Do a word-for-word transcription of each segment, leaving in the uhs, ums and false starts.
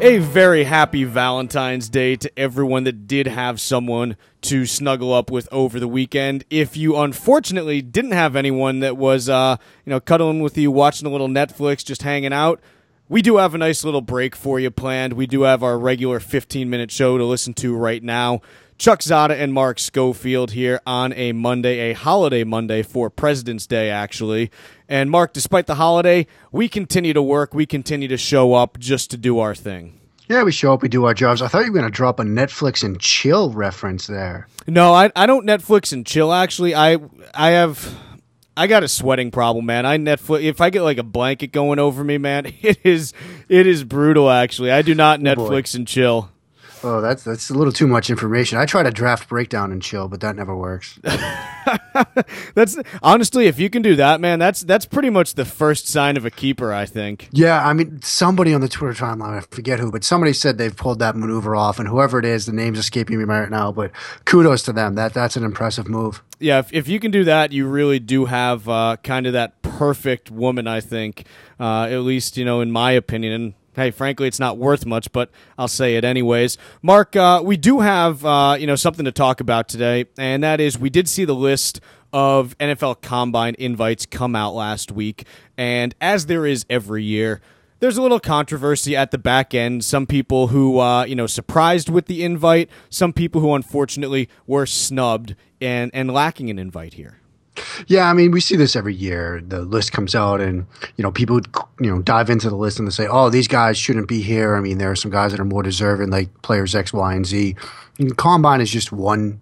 A very happy Valentine's Day to everyone that did have someone to snuggle up with over the weekend. If you unfortunately didn't have anyone that was, uh, you know, cuddling with you, watching a little Netflix, just hanging out, we do have a nice little break for you planned. We do have our regular fifteen-minute show to listen to right now. Chuck Zodda and Mark Schofield here on a Monday, a holiday Monday for President's Day, actually. And, Mark, despite the holiday, we continue to work. We continue to show up just to do our thing. Yeah, we show up. We do our jobs. I thought you were going to drop a Netflix and chill reference there. No, I I don't Netflix and chill, actually. I I have... I got a sweating problem, man. I Netflix if I get like a blanket going over me, man, it is it is brutal, actually. I do not Netflix oh and chill. Oh, that's that's a little too much information. I try to draft breakdown and chill, but that never works. That's honestly, if you can do that, man, that's that's pretty much the first sign of a keeper, I think. Yeah, I mean, somebody on the Twitter timeline, I forget who, but somebody said they've pulled that maneuver off, and whoever it is, the name's escaping me right now, but kudos to them. That that's an impressive move. Yeah, if, if you can do that, you really do have uh, kind of that perfect woman, I think, uh, at least, you know, in my opinion. And hey, frankly, it's not worth much, but I'll say it anyways. Mark, uh, we do have uh, you know something to talk about today, and that is we did see the list of N F L Combine invites come out last week, and as there is every year, there's a little controversy at the back end. Some people who uh, you know surprised with the invite, some people who unfortunately were snubbed and and lacking an invite here. Yeah, I mean, we see this every year. The list comes out and, you know, people, you know, dive into the list and they say, oh, these guys shouldn't be here. I mean, there are some guys that are more deserving, like players X, Y, and Z. And Combine is just one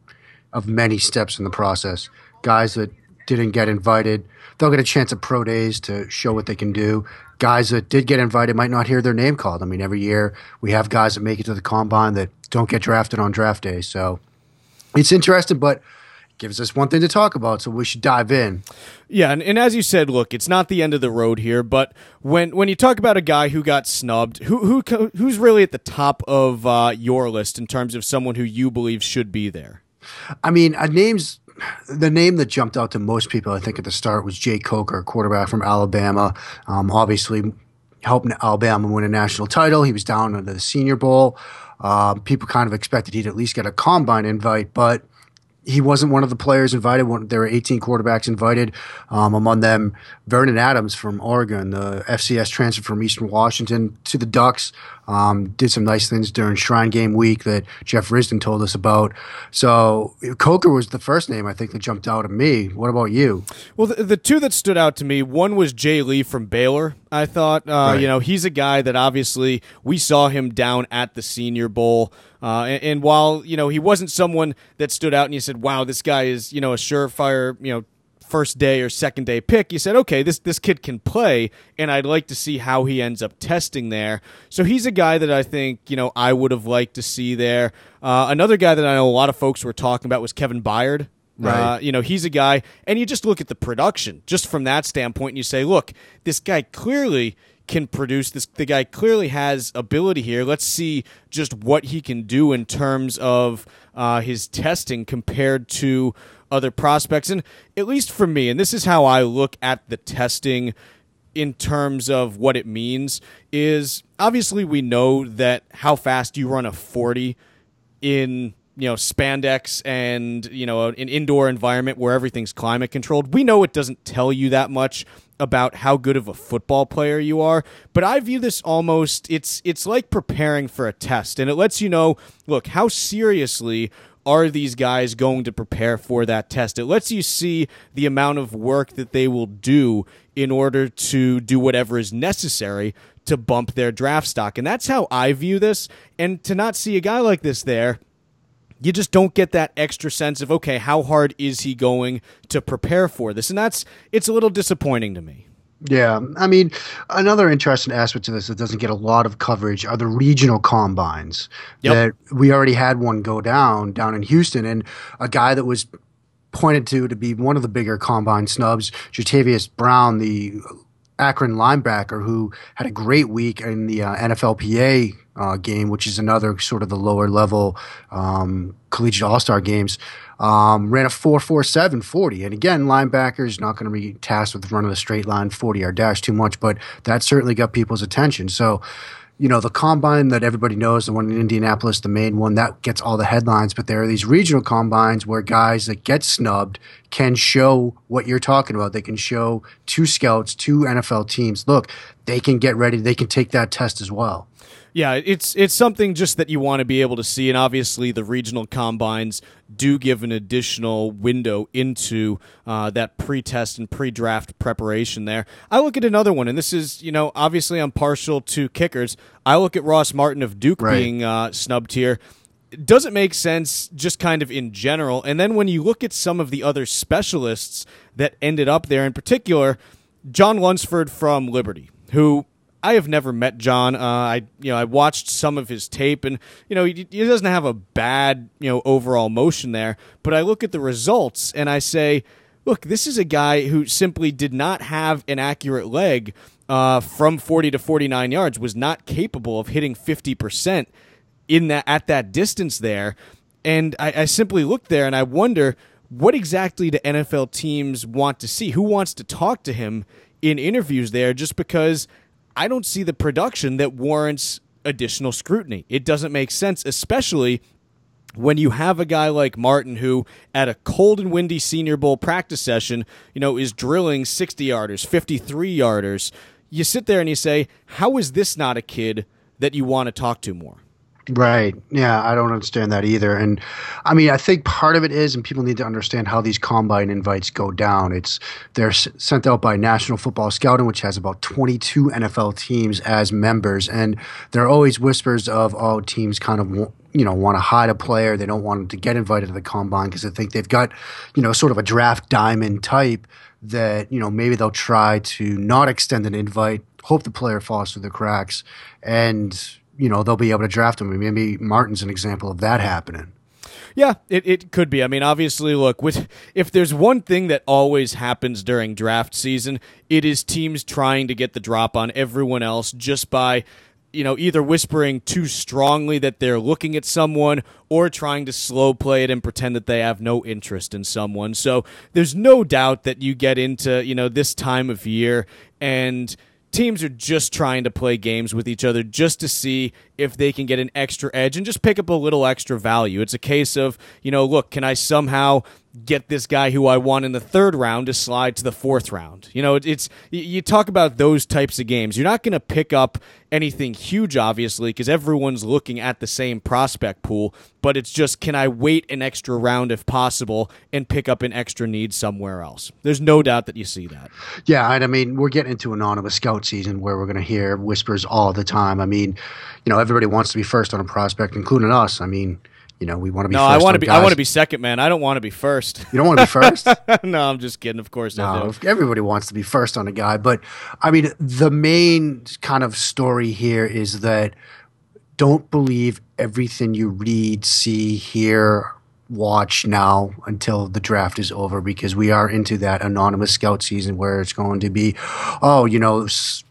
of many steps in the process. Guys that didn't get invited, they'll get a chance at pro days to show what they can do. Guys that did get invited might not hear their name called. I mean, every year we have guys that make it to the Combine that don't get drafted on draft day. So it's interesting, but gives us one thing to talk about, so we should dive in. Yeah, and, and as you said, look, it's not the end of the road here, but when when you talk about a guy who got snubbed, who who who's really at the top of uh, your list in terms of someone who you believe should be there? I mean, a name's the name that jumped out to most people, I think, at the start was Jake Coker, quarterback from Alabama. Um, obviously, helped Alabama win a national title. He was down under the Senior Bowl. Uh, people kind of expected he'd at least get a Combine invite, but he wasn't one of the players invited. There were eighteen quarterbacks invited. Um, among them, Vernon Adams from Oregon, the F C S transfer from Eastern Washington to the Ducks, um, did some nice things during Shrine Game Week that Jeff Risden told us about. So Coker was the first name, I think, that jumped out at me. What about you? Well, the, the two that stood out to me, one was Jay Lee from Baylor. I thought, uh, right. you know, he's a guy that obviously we saw him down at the Senior Bowl. Uh, and, and while, you know, he wasn't someone that stood out and you said, wow, this guy is, you know, a surefire, you know, first day or second day pick, you said, okay, this, this kid can play, and I'd like to see how he ends up testing there. So he's a guy that I think, you know, I would have liked to see there. Uh, another guy that I know a lot of folks were talking about was Kevin Byard. Right. Uh, you know, he's a guy, and you just look at the production just from that standpoint, and you say, look, this guy clearly can produce this. The guy clearly has ability here. Let's see just what he can do in terms of uh, his testing compared to other prospects. And at least for me, and this is how I look at the testing in terms of what it means, is obviously we know that how fast you run a forty in you know, spandex and, you know, an indoor environment where everything's climate controlled. We know it doesn't tell you that much about how good of a football player you are, but I view this almost, it's it's like preparing for a test, and it lets you know, look, how seriously are these guys going to prepare for that test? It lets you see the amount of work that they will do in order to do whatever is necessary to bump their draft stock, and that's how I view this, and to not see a guy like this there, you just don't get that extra sense of, okay, how hard is he going to prepare for this? And that's, it's a little disappointing to me. Yeah. I mean, another interesting aspect to this that doesn't get a lot of coverage are the regional combines. Yep. That we already had one go down, down in Houston, and a guy that was pointed to to be one of the bigger combine snubs, Jatavis Brown, the Akron linebacker who had a great week in the uh, N F L P A uh, game, which is another sort of the lower level um, collegiate all-star games, um, ran a four four seven forty. And again, linebackers not going to be tasked with running a straight line forty yard dash too much, but that certainly got people's attention. So you know, the combine that everybody knows, the one in Indianapolis, the main one, that gets all the headlines. But there are these regional combines where guys that get snubbed can show what you're talking about. They can show two scouts, two N F L teams, look, they can get ready. They can take that test as well. Yeah, it's it's something just that you want to be able to see, and obviously the regional combines do give an additional window into uh, that pre-test and pre-draft preparation there. I look at another one, and this is, you know, obviously I'm partial to kickers. I look at Ross Martin of Duke right. being uh, snubbed here. It doesn't make sense just kind of in general, and then when you look at some of the other specialists that ended up there, in particular, John Lunsford from Liberty, who... I have never met John. Uh, I you know I watched some of his tape, and you know he, he doesn't have a bad you know overall motion there. But I look at the results and I say, look, this is a guy who simply did not have an accurate leg uh, from forty to forty-nine yards. Was not capable of hitting fifty percent in that at that distance there. And I, I simply look there and I wonder what exactly do N F L teams want to see? Who wants to talk to him in interviews there? Just because. I don't see the production that warrants additional scrutiny. It doesn't make sense, especially when you have a guy like Martin who, at a cold and windy Senior Bowl practice session, you know, is drilling sixty-yarders, fifty-three-yarders. You sit there and you say, how is this not a kid that you want to talk to more? Right. Yeah, I don't understand that either. And I mean, I think part of it is, and people need to understand how these combine invites go down. It's they're s- sent out by National Football Scouting, which has about twenty-two N F L teams as members. And there are always whispers of, oh, teams kind of w- you know, want to hide a player. They don't want them to get invited to the combine because they think they've got, you know, sort of a draft diamond type that, you know, maybe they'll try to not extend an invite, hope the player falls through the cracks, and you know, they'll be able to draft him. Maybe Martin's an example of that happening. Yeah, it, it could be. I mean, obviously, look, with if there's one thing that always happens during draft season, it is teams trying to get the drop on everyone else just by, you know, either whispering too strongly that they're looking at someone or trying to slow play it and pretend that they have no interest in someone. So there's no doubt that you get into, you know, this time of year and teams are just trying to play games with each other just to see if they can get an extra edge and just pick up a little extra value. It's a case of, you know, look, can I somehow get this guy who I want in the third round to slide to the fourth round? You know, it's you talk about those types of games. You're not going to pick up anything huge, obviously, because everyone's looking at the same prospect pool, but it's just, can I wait an extra round if possible and pick up an extra need somewhere else? There's no doubt that you see that. Yeah, and I mean, we're getting into anonymous scout season where we're going to hear whispers all the time. I mean, you know, everybody wants to be first on a prospect, including us. I mean, you know, we want to be no, first. No, I want to be guys. I want to be second, man. I don't want to be first. You don't want to be first? No, I'm just kidding. Of course no, I do. Everybody wants to be first on a guy. But, I mean, the main kind of story here is that don't believe everything you read, see, hear, watch now until the draft is over, because we are into that anonymous scout season where it's going to be, oh, you know,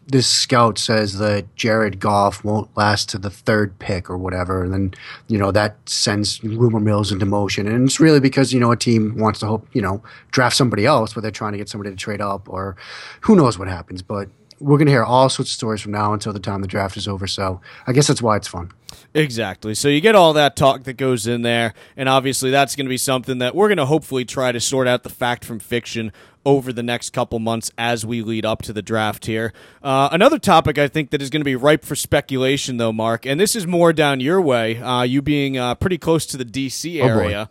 this scout says that Jared Goff won't last to the third pick or whatever. And then, you know, that sends rumor mills into motion. And it's really because, you know, a team wants to hope, you know, draft somebody else, but they're trying to get somebody to trade up or who knows what happens. But we're going to hear all sorts of stories from now until the time the draft is over. So I guess that's why it's fun. Exactly. So you get all that talk that goes in there. And obviously that's going to be something that we're going to hopefully try to sort out the fact from fiction over the next couple months as we lead up to the draft here. Uh, another topic I think that is going to be ripe for speculation, though, Mark, and this is more down your way, uh, you being uh, pretty close to the D C area. Oh boy.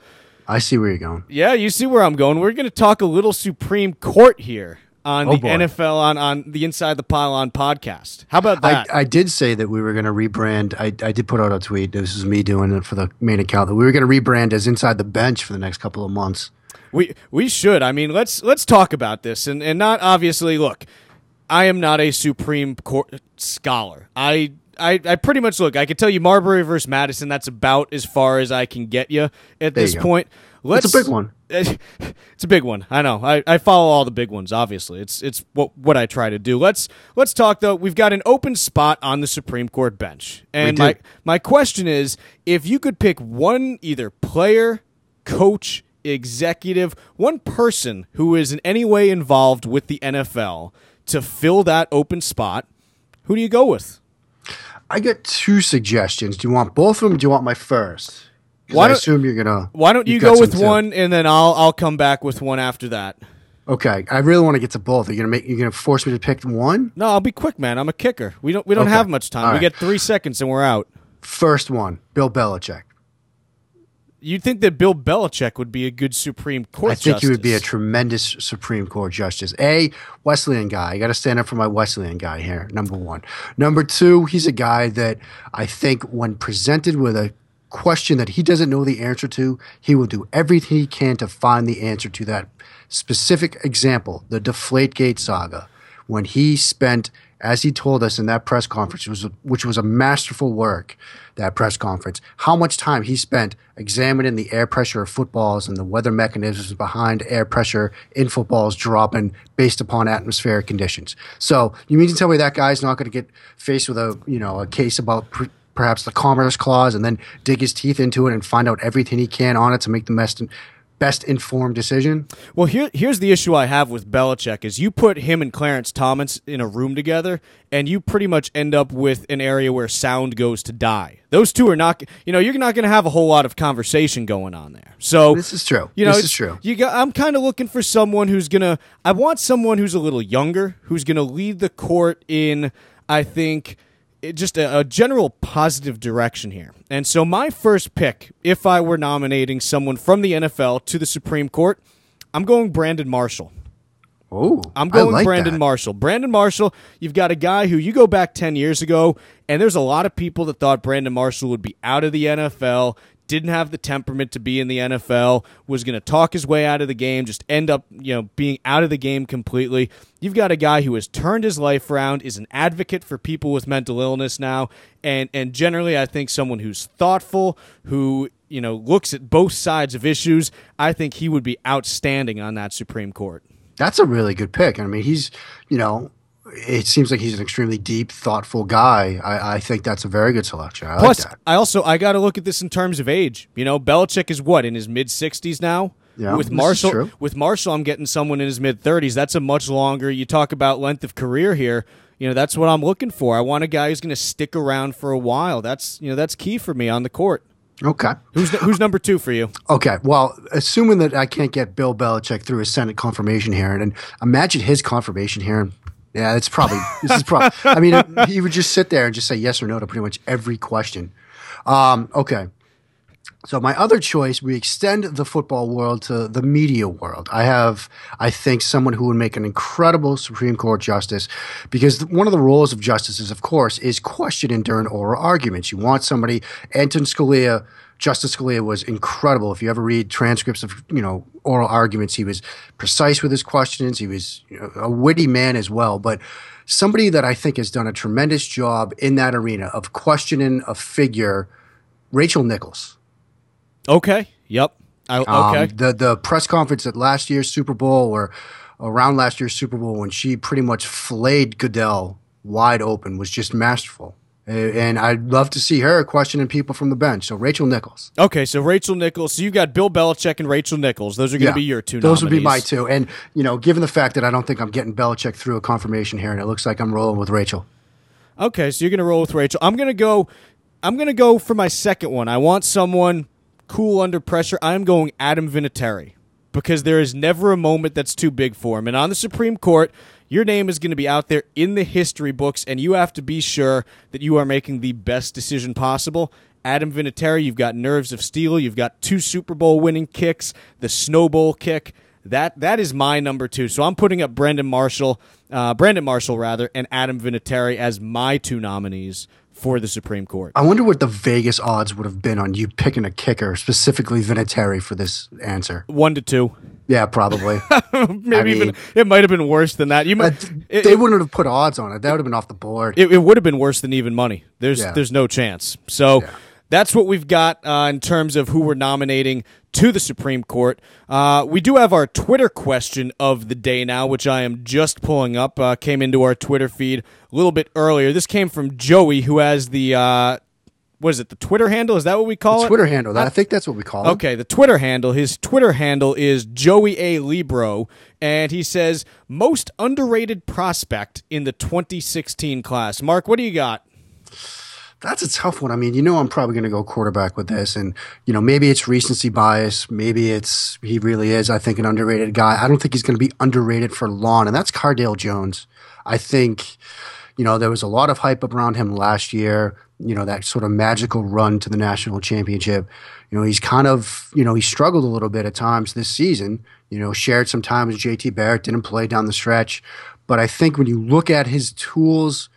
I see where you're going. Yeah, you see where I'm going. We're going to talk a little Supreme Court here on oh the boy. N F L on, on the Inside the Pylon podcast. How about that? I, I did say that we were going to rebrand. I, I did put out a tweet. This is me doing it for the main account, that we were going to rebrand as Inside the Bench for the next couple of months. We we should. I mean, let's let's talk about this and, and not obviously. Look, I am not a Supreme Court scholar. I. I, I pretty much look, I could tell you Marbury versus Madison, that's about as far as I can get you at there this you point. Let's, it's a big one. It's a big one. I know. I, I follow all the big ones, obviously. It's it's what what I try to do. Let's let's talk though. We've got an open spot on the Supreme Court bench. And my my question is, if you could pick one either player, coach, executive, one person who is in any way involved with the N F L to fill that open spot, who do you go with? I got two suggestions. Do you want both of them? Or do you want my first? Why I assume you're gonna. Why don't you, you go with one, too. and then I'll I'll come back with one after that. Okay, I really want to get to both. Are you gonna make? You're gonna force me to pick one? No, I'll be quick, man. I'm a kicker. We don't we don't okay. have much time. All we right. get three seconds and we're out. First one, Bill Belichick. You'd think that Bill Belichick would be a good Supreme Court justice. I think justice. he would be a tremendous Supreme Court justice. A, Wesleyan guy. I got to stand up for my Wesleyan guy here, number one. Number two, he's a guy that I think when presented with a question that he doesn't know the answer to, he will do everything he can to find the answer to that specific example, the Deflategate saga, when he spent... as he told us in that press conference, was a, which was a masterful work, that press conference, how much time he spent examining the air pressure of footballs and the weather mechanisms behind air pressure in footballs dropping based upon atmospheric conditions. So you mean to tell me that guy's not going to get faced with a, you know, a case about pr- perhaps the Commerce Clause and then dig his teeth into it and find out everything he can on it to make the best, best informed decision? Well, here, here's the issue I have with Belichick is you put him and Clarence Thomas in a room together, and you pretty much end up with an area where sound goes to die. Those two are not, you know, you're not going to have a whole lot of conversation going on there. So this is true. You know, this is true. You got, I'm kind of looking for someone who's going to, I want someone who's a little younger, who's going to lead the court in, I think, just a, a general positive direction here. And so my first pick, if I were nominating someone from the N F L to the Supreme Court, I'm going Brandon Marshall. Oh, I'm going like Brandon that. Marshall. Brandon Marshall, you've got a guy who you go back ten years ago, and there's a lot of people that thought Brandon Marshall would be out of the N F L, didn't have the temperament to be in the N F L, was going to talk his way out of the game, just end up, you know, being out of the game completely. You've got a guy who has turned his life around, is an advocate for people with mental illness now, and and generally I think someone who's thoughtful, who, you know, looks at both sides of issues. I think he would be outstanding on that Supreme Court. That's a really good pick. I mean, he's, you know, it seems like he's an extremely deep, thoughtful guy. I, I think that's a very good selection. I Plus, like that. I also I got to look at this in terms of age. You know, Belichick is what, in his mid sixties now. Yeah, with Marshall, with Marshall, I'm getting someone in his mid thirties. That's a much longer. You talk about length of career here. You know, that's what I'm looking for. I want a guy who's going to stick around for a while. That's, you know, that's key for me on the court. Okay. Who's who's number two for you? Okay. Well, assuming that I can't get Bill Belichick through his Senate confirmation hearing, and imagine his confirmation hearing. Yeah, it's probably this is probably. I mean, it, he would just sit there and just say yes or no to pretty much every question. Um, okay, so my other choice, we extend the football world to the media world. I have, I think, someone who would make an incredible Supreme Court justice, because one of the roles of justices, of course, is questioning during oral arguments. You want somebody. Antonin Scalia. Justice Scalia was incredible. If you ever read transcripts of, you know, oral arguments, he was precise with his questions. He was, you know, a witty man as well. But somebody that I think has done a tremendous job in that arena of questioning a figure, Rachel Nichols. Okay. Yep. I, okay. Um, the the press conference at last year's Super Bowl, or around last year's Super Bowl, when she pretty much flayed Goodell wide open, was just masterful. And I'd love to see her questioning people from the bench. So Rachel Nichols. Okay, so Rachel Nichols. So you got Bill Belichick and Rachel Nichols. Those are going to yeah, be your two those nominees. Those would be my two. And, you know, given the fact that I don't think I'm getting Belichick through a confirmation hearing, it looks like I'm rolling with Rachel. Okay, so you're going to roll with Rachel. I'm going to go I'm going to go for my second one. I want someone cool under pressure. I'm going Adam Vinatieri, because there is never a moment that's too big for him. And on the Supreme Court, your name is going to be out there in the history books, and you have to be sure that you are making the best decision possible. Adam Vinatieri, you've got nerves of steel. You've got two Super Bowl winning kicks, the snowball kick. That That is my number two. So I'm putting up Brandon Marshall, uh, Brandon Marshall rather, and Adam Vinatieri as my two nominees for the Supreme Court. I wonder what the Vegas odds would have been on you picking a kicker, specifically Vinatieri, for this answer. One to two. Yeah, probably. Maybe I mean, even it might have been worse than that. You might, uh, it, they it, wouldn't have put odds on it. That would have been off the board. It, it would have been worse than even money. There's yeah. there's no chance. So yeah. that's what we've got uh, in terms of who we're nominating to the Supreme Court. Uh, we do have our Twitter question of the day now, which I am just pulling up. Uh, came into our Twitter feed a little bit earlier. This came from Joey, who has the. Uh, What is it, the Twitter handle? Is that what we call the it? Twitter handle. I think that's what we call it. Okay, the Twitter handle. His Twitter handle is Joey A. Libro, and he says, most underrated prospect in the twenty sixteen class. Mark, what do you got? That's a tough one. I mean, you know, I'm probably going to go quarterback with this. And, you know, maybe it's recency bias. Maybe it's he really is, I think, an underrated guy. I don't think he's going to be underrated for long. And that's Cardale Jones. I think, you know, there was a lot of hype around him last year, you know, that sort of magical run to the national championship. You know, he's kind of, you know, he struggled a little bit at times this season, you know, shared some time with J T Barrett, didn't play down the stretch. But I think when you look at his tools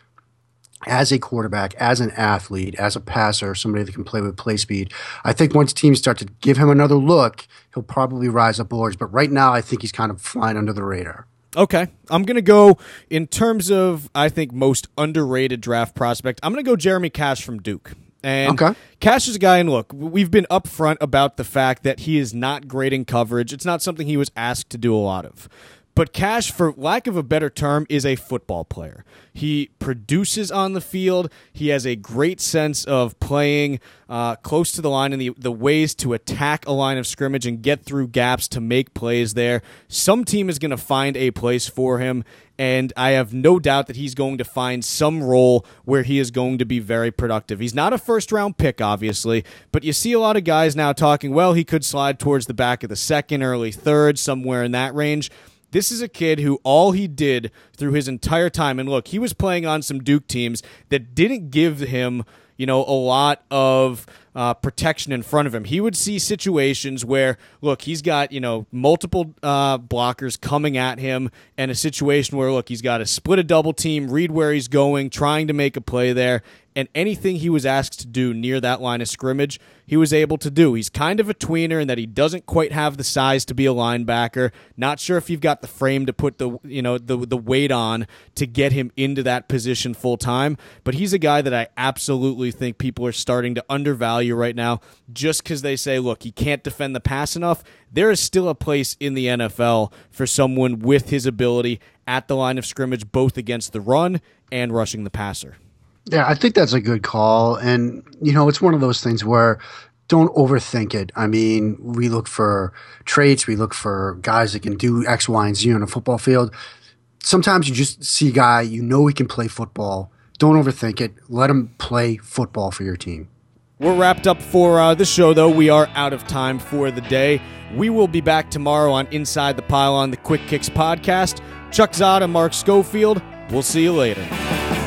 as a quarterback, as an athlete, as a passer, somebody that can play with play speed, I think once teams start to give him another look, he'll probably rise up boards. But right now, I think he's kind of flying under the radar. Okay, I'm going to go, in terms of, I think, most underrated draft prospect, I'm going to go Jeremy Cash from Duke. And okay. Cash is a guy, and look, we've been upfront about the fact that he is not great in coverage. It's not something he was asked to do a lot of. But Cash, for lack of a better term, is a football player. He produces on the field. He has a great sense of playing uh, close to the line and the, the ways to attack a line of scrimmage and get through gaps to make plays there. Some team is going to find a place for him, and I have no doubt that he's going to find some role where he is going to be very productive. He's not a first-round pick, obviously, but you see a lot of guys now talking, well, he could slide towards the back of the second, early third, somewhere in that range. This is a kid who all he did through his entire time, and look, he was playing on some Duke teams that didn't give him, you know, a lot of uh, protection in front of him. He would see situations where, look, he's got, you know, multiple uh, blockers coming at him, and a situation where, look, he's got to split a double team, read where he's going, trying to make a play there, and anything he was asked to do near that line of scrimmage, he was able to do. He's kind of a tweener in that he doesn't quite have the size to be a linebacker. Not sure if you've got the frame to put the, you know, the the weight on to get him into that position full time, but he's a guy that I absolutely think people are starting to undervalue right now just because they say, look, he can't defend the pass enough. There is still a place in the N F L for someone with his ability at the line of scrimmage, both against the run and rushing the passer. Yeah, I think that's a good call. And, you know, it's one of those things where don't overthink it. I mean, we look for traits. We look for guys that can do X, Y, and Z on a football field. Sometimes you just see a guy, you know he can play football. Don't overthink it. Let him play football for your team. We're wrapped up for uh, this show, though. We are out of time for the day. We will be back tomorrow on Inside the Pylon, the Quick Kicks podcast. Chuck Zodda, Mark Schofield. We'll see you later.